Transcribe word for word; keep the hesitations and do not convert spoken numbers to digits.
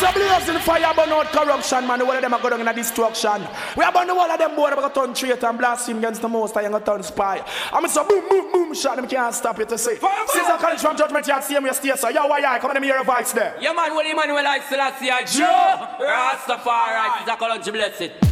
so blaze in fire, burn out corruption, man. All of them are going in destruction. We are burn all of them board, but turn traitor and blaspheme against the Most High, and turn spy. I'm so boom, boom, boom, shot them can't stop it to say. Caesar college from judgment yard, same way stay, so yo, why I come and hear a voice there. Yeah, man, what Emmanuel I still see, Joe Rastafari, Caesar college bless it.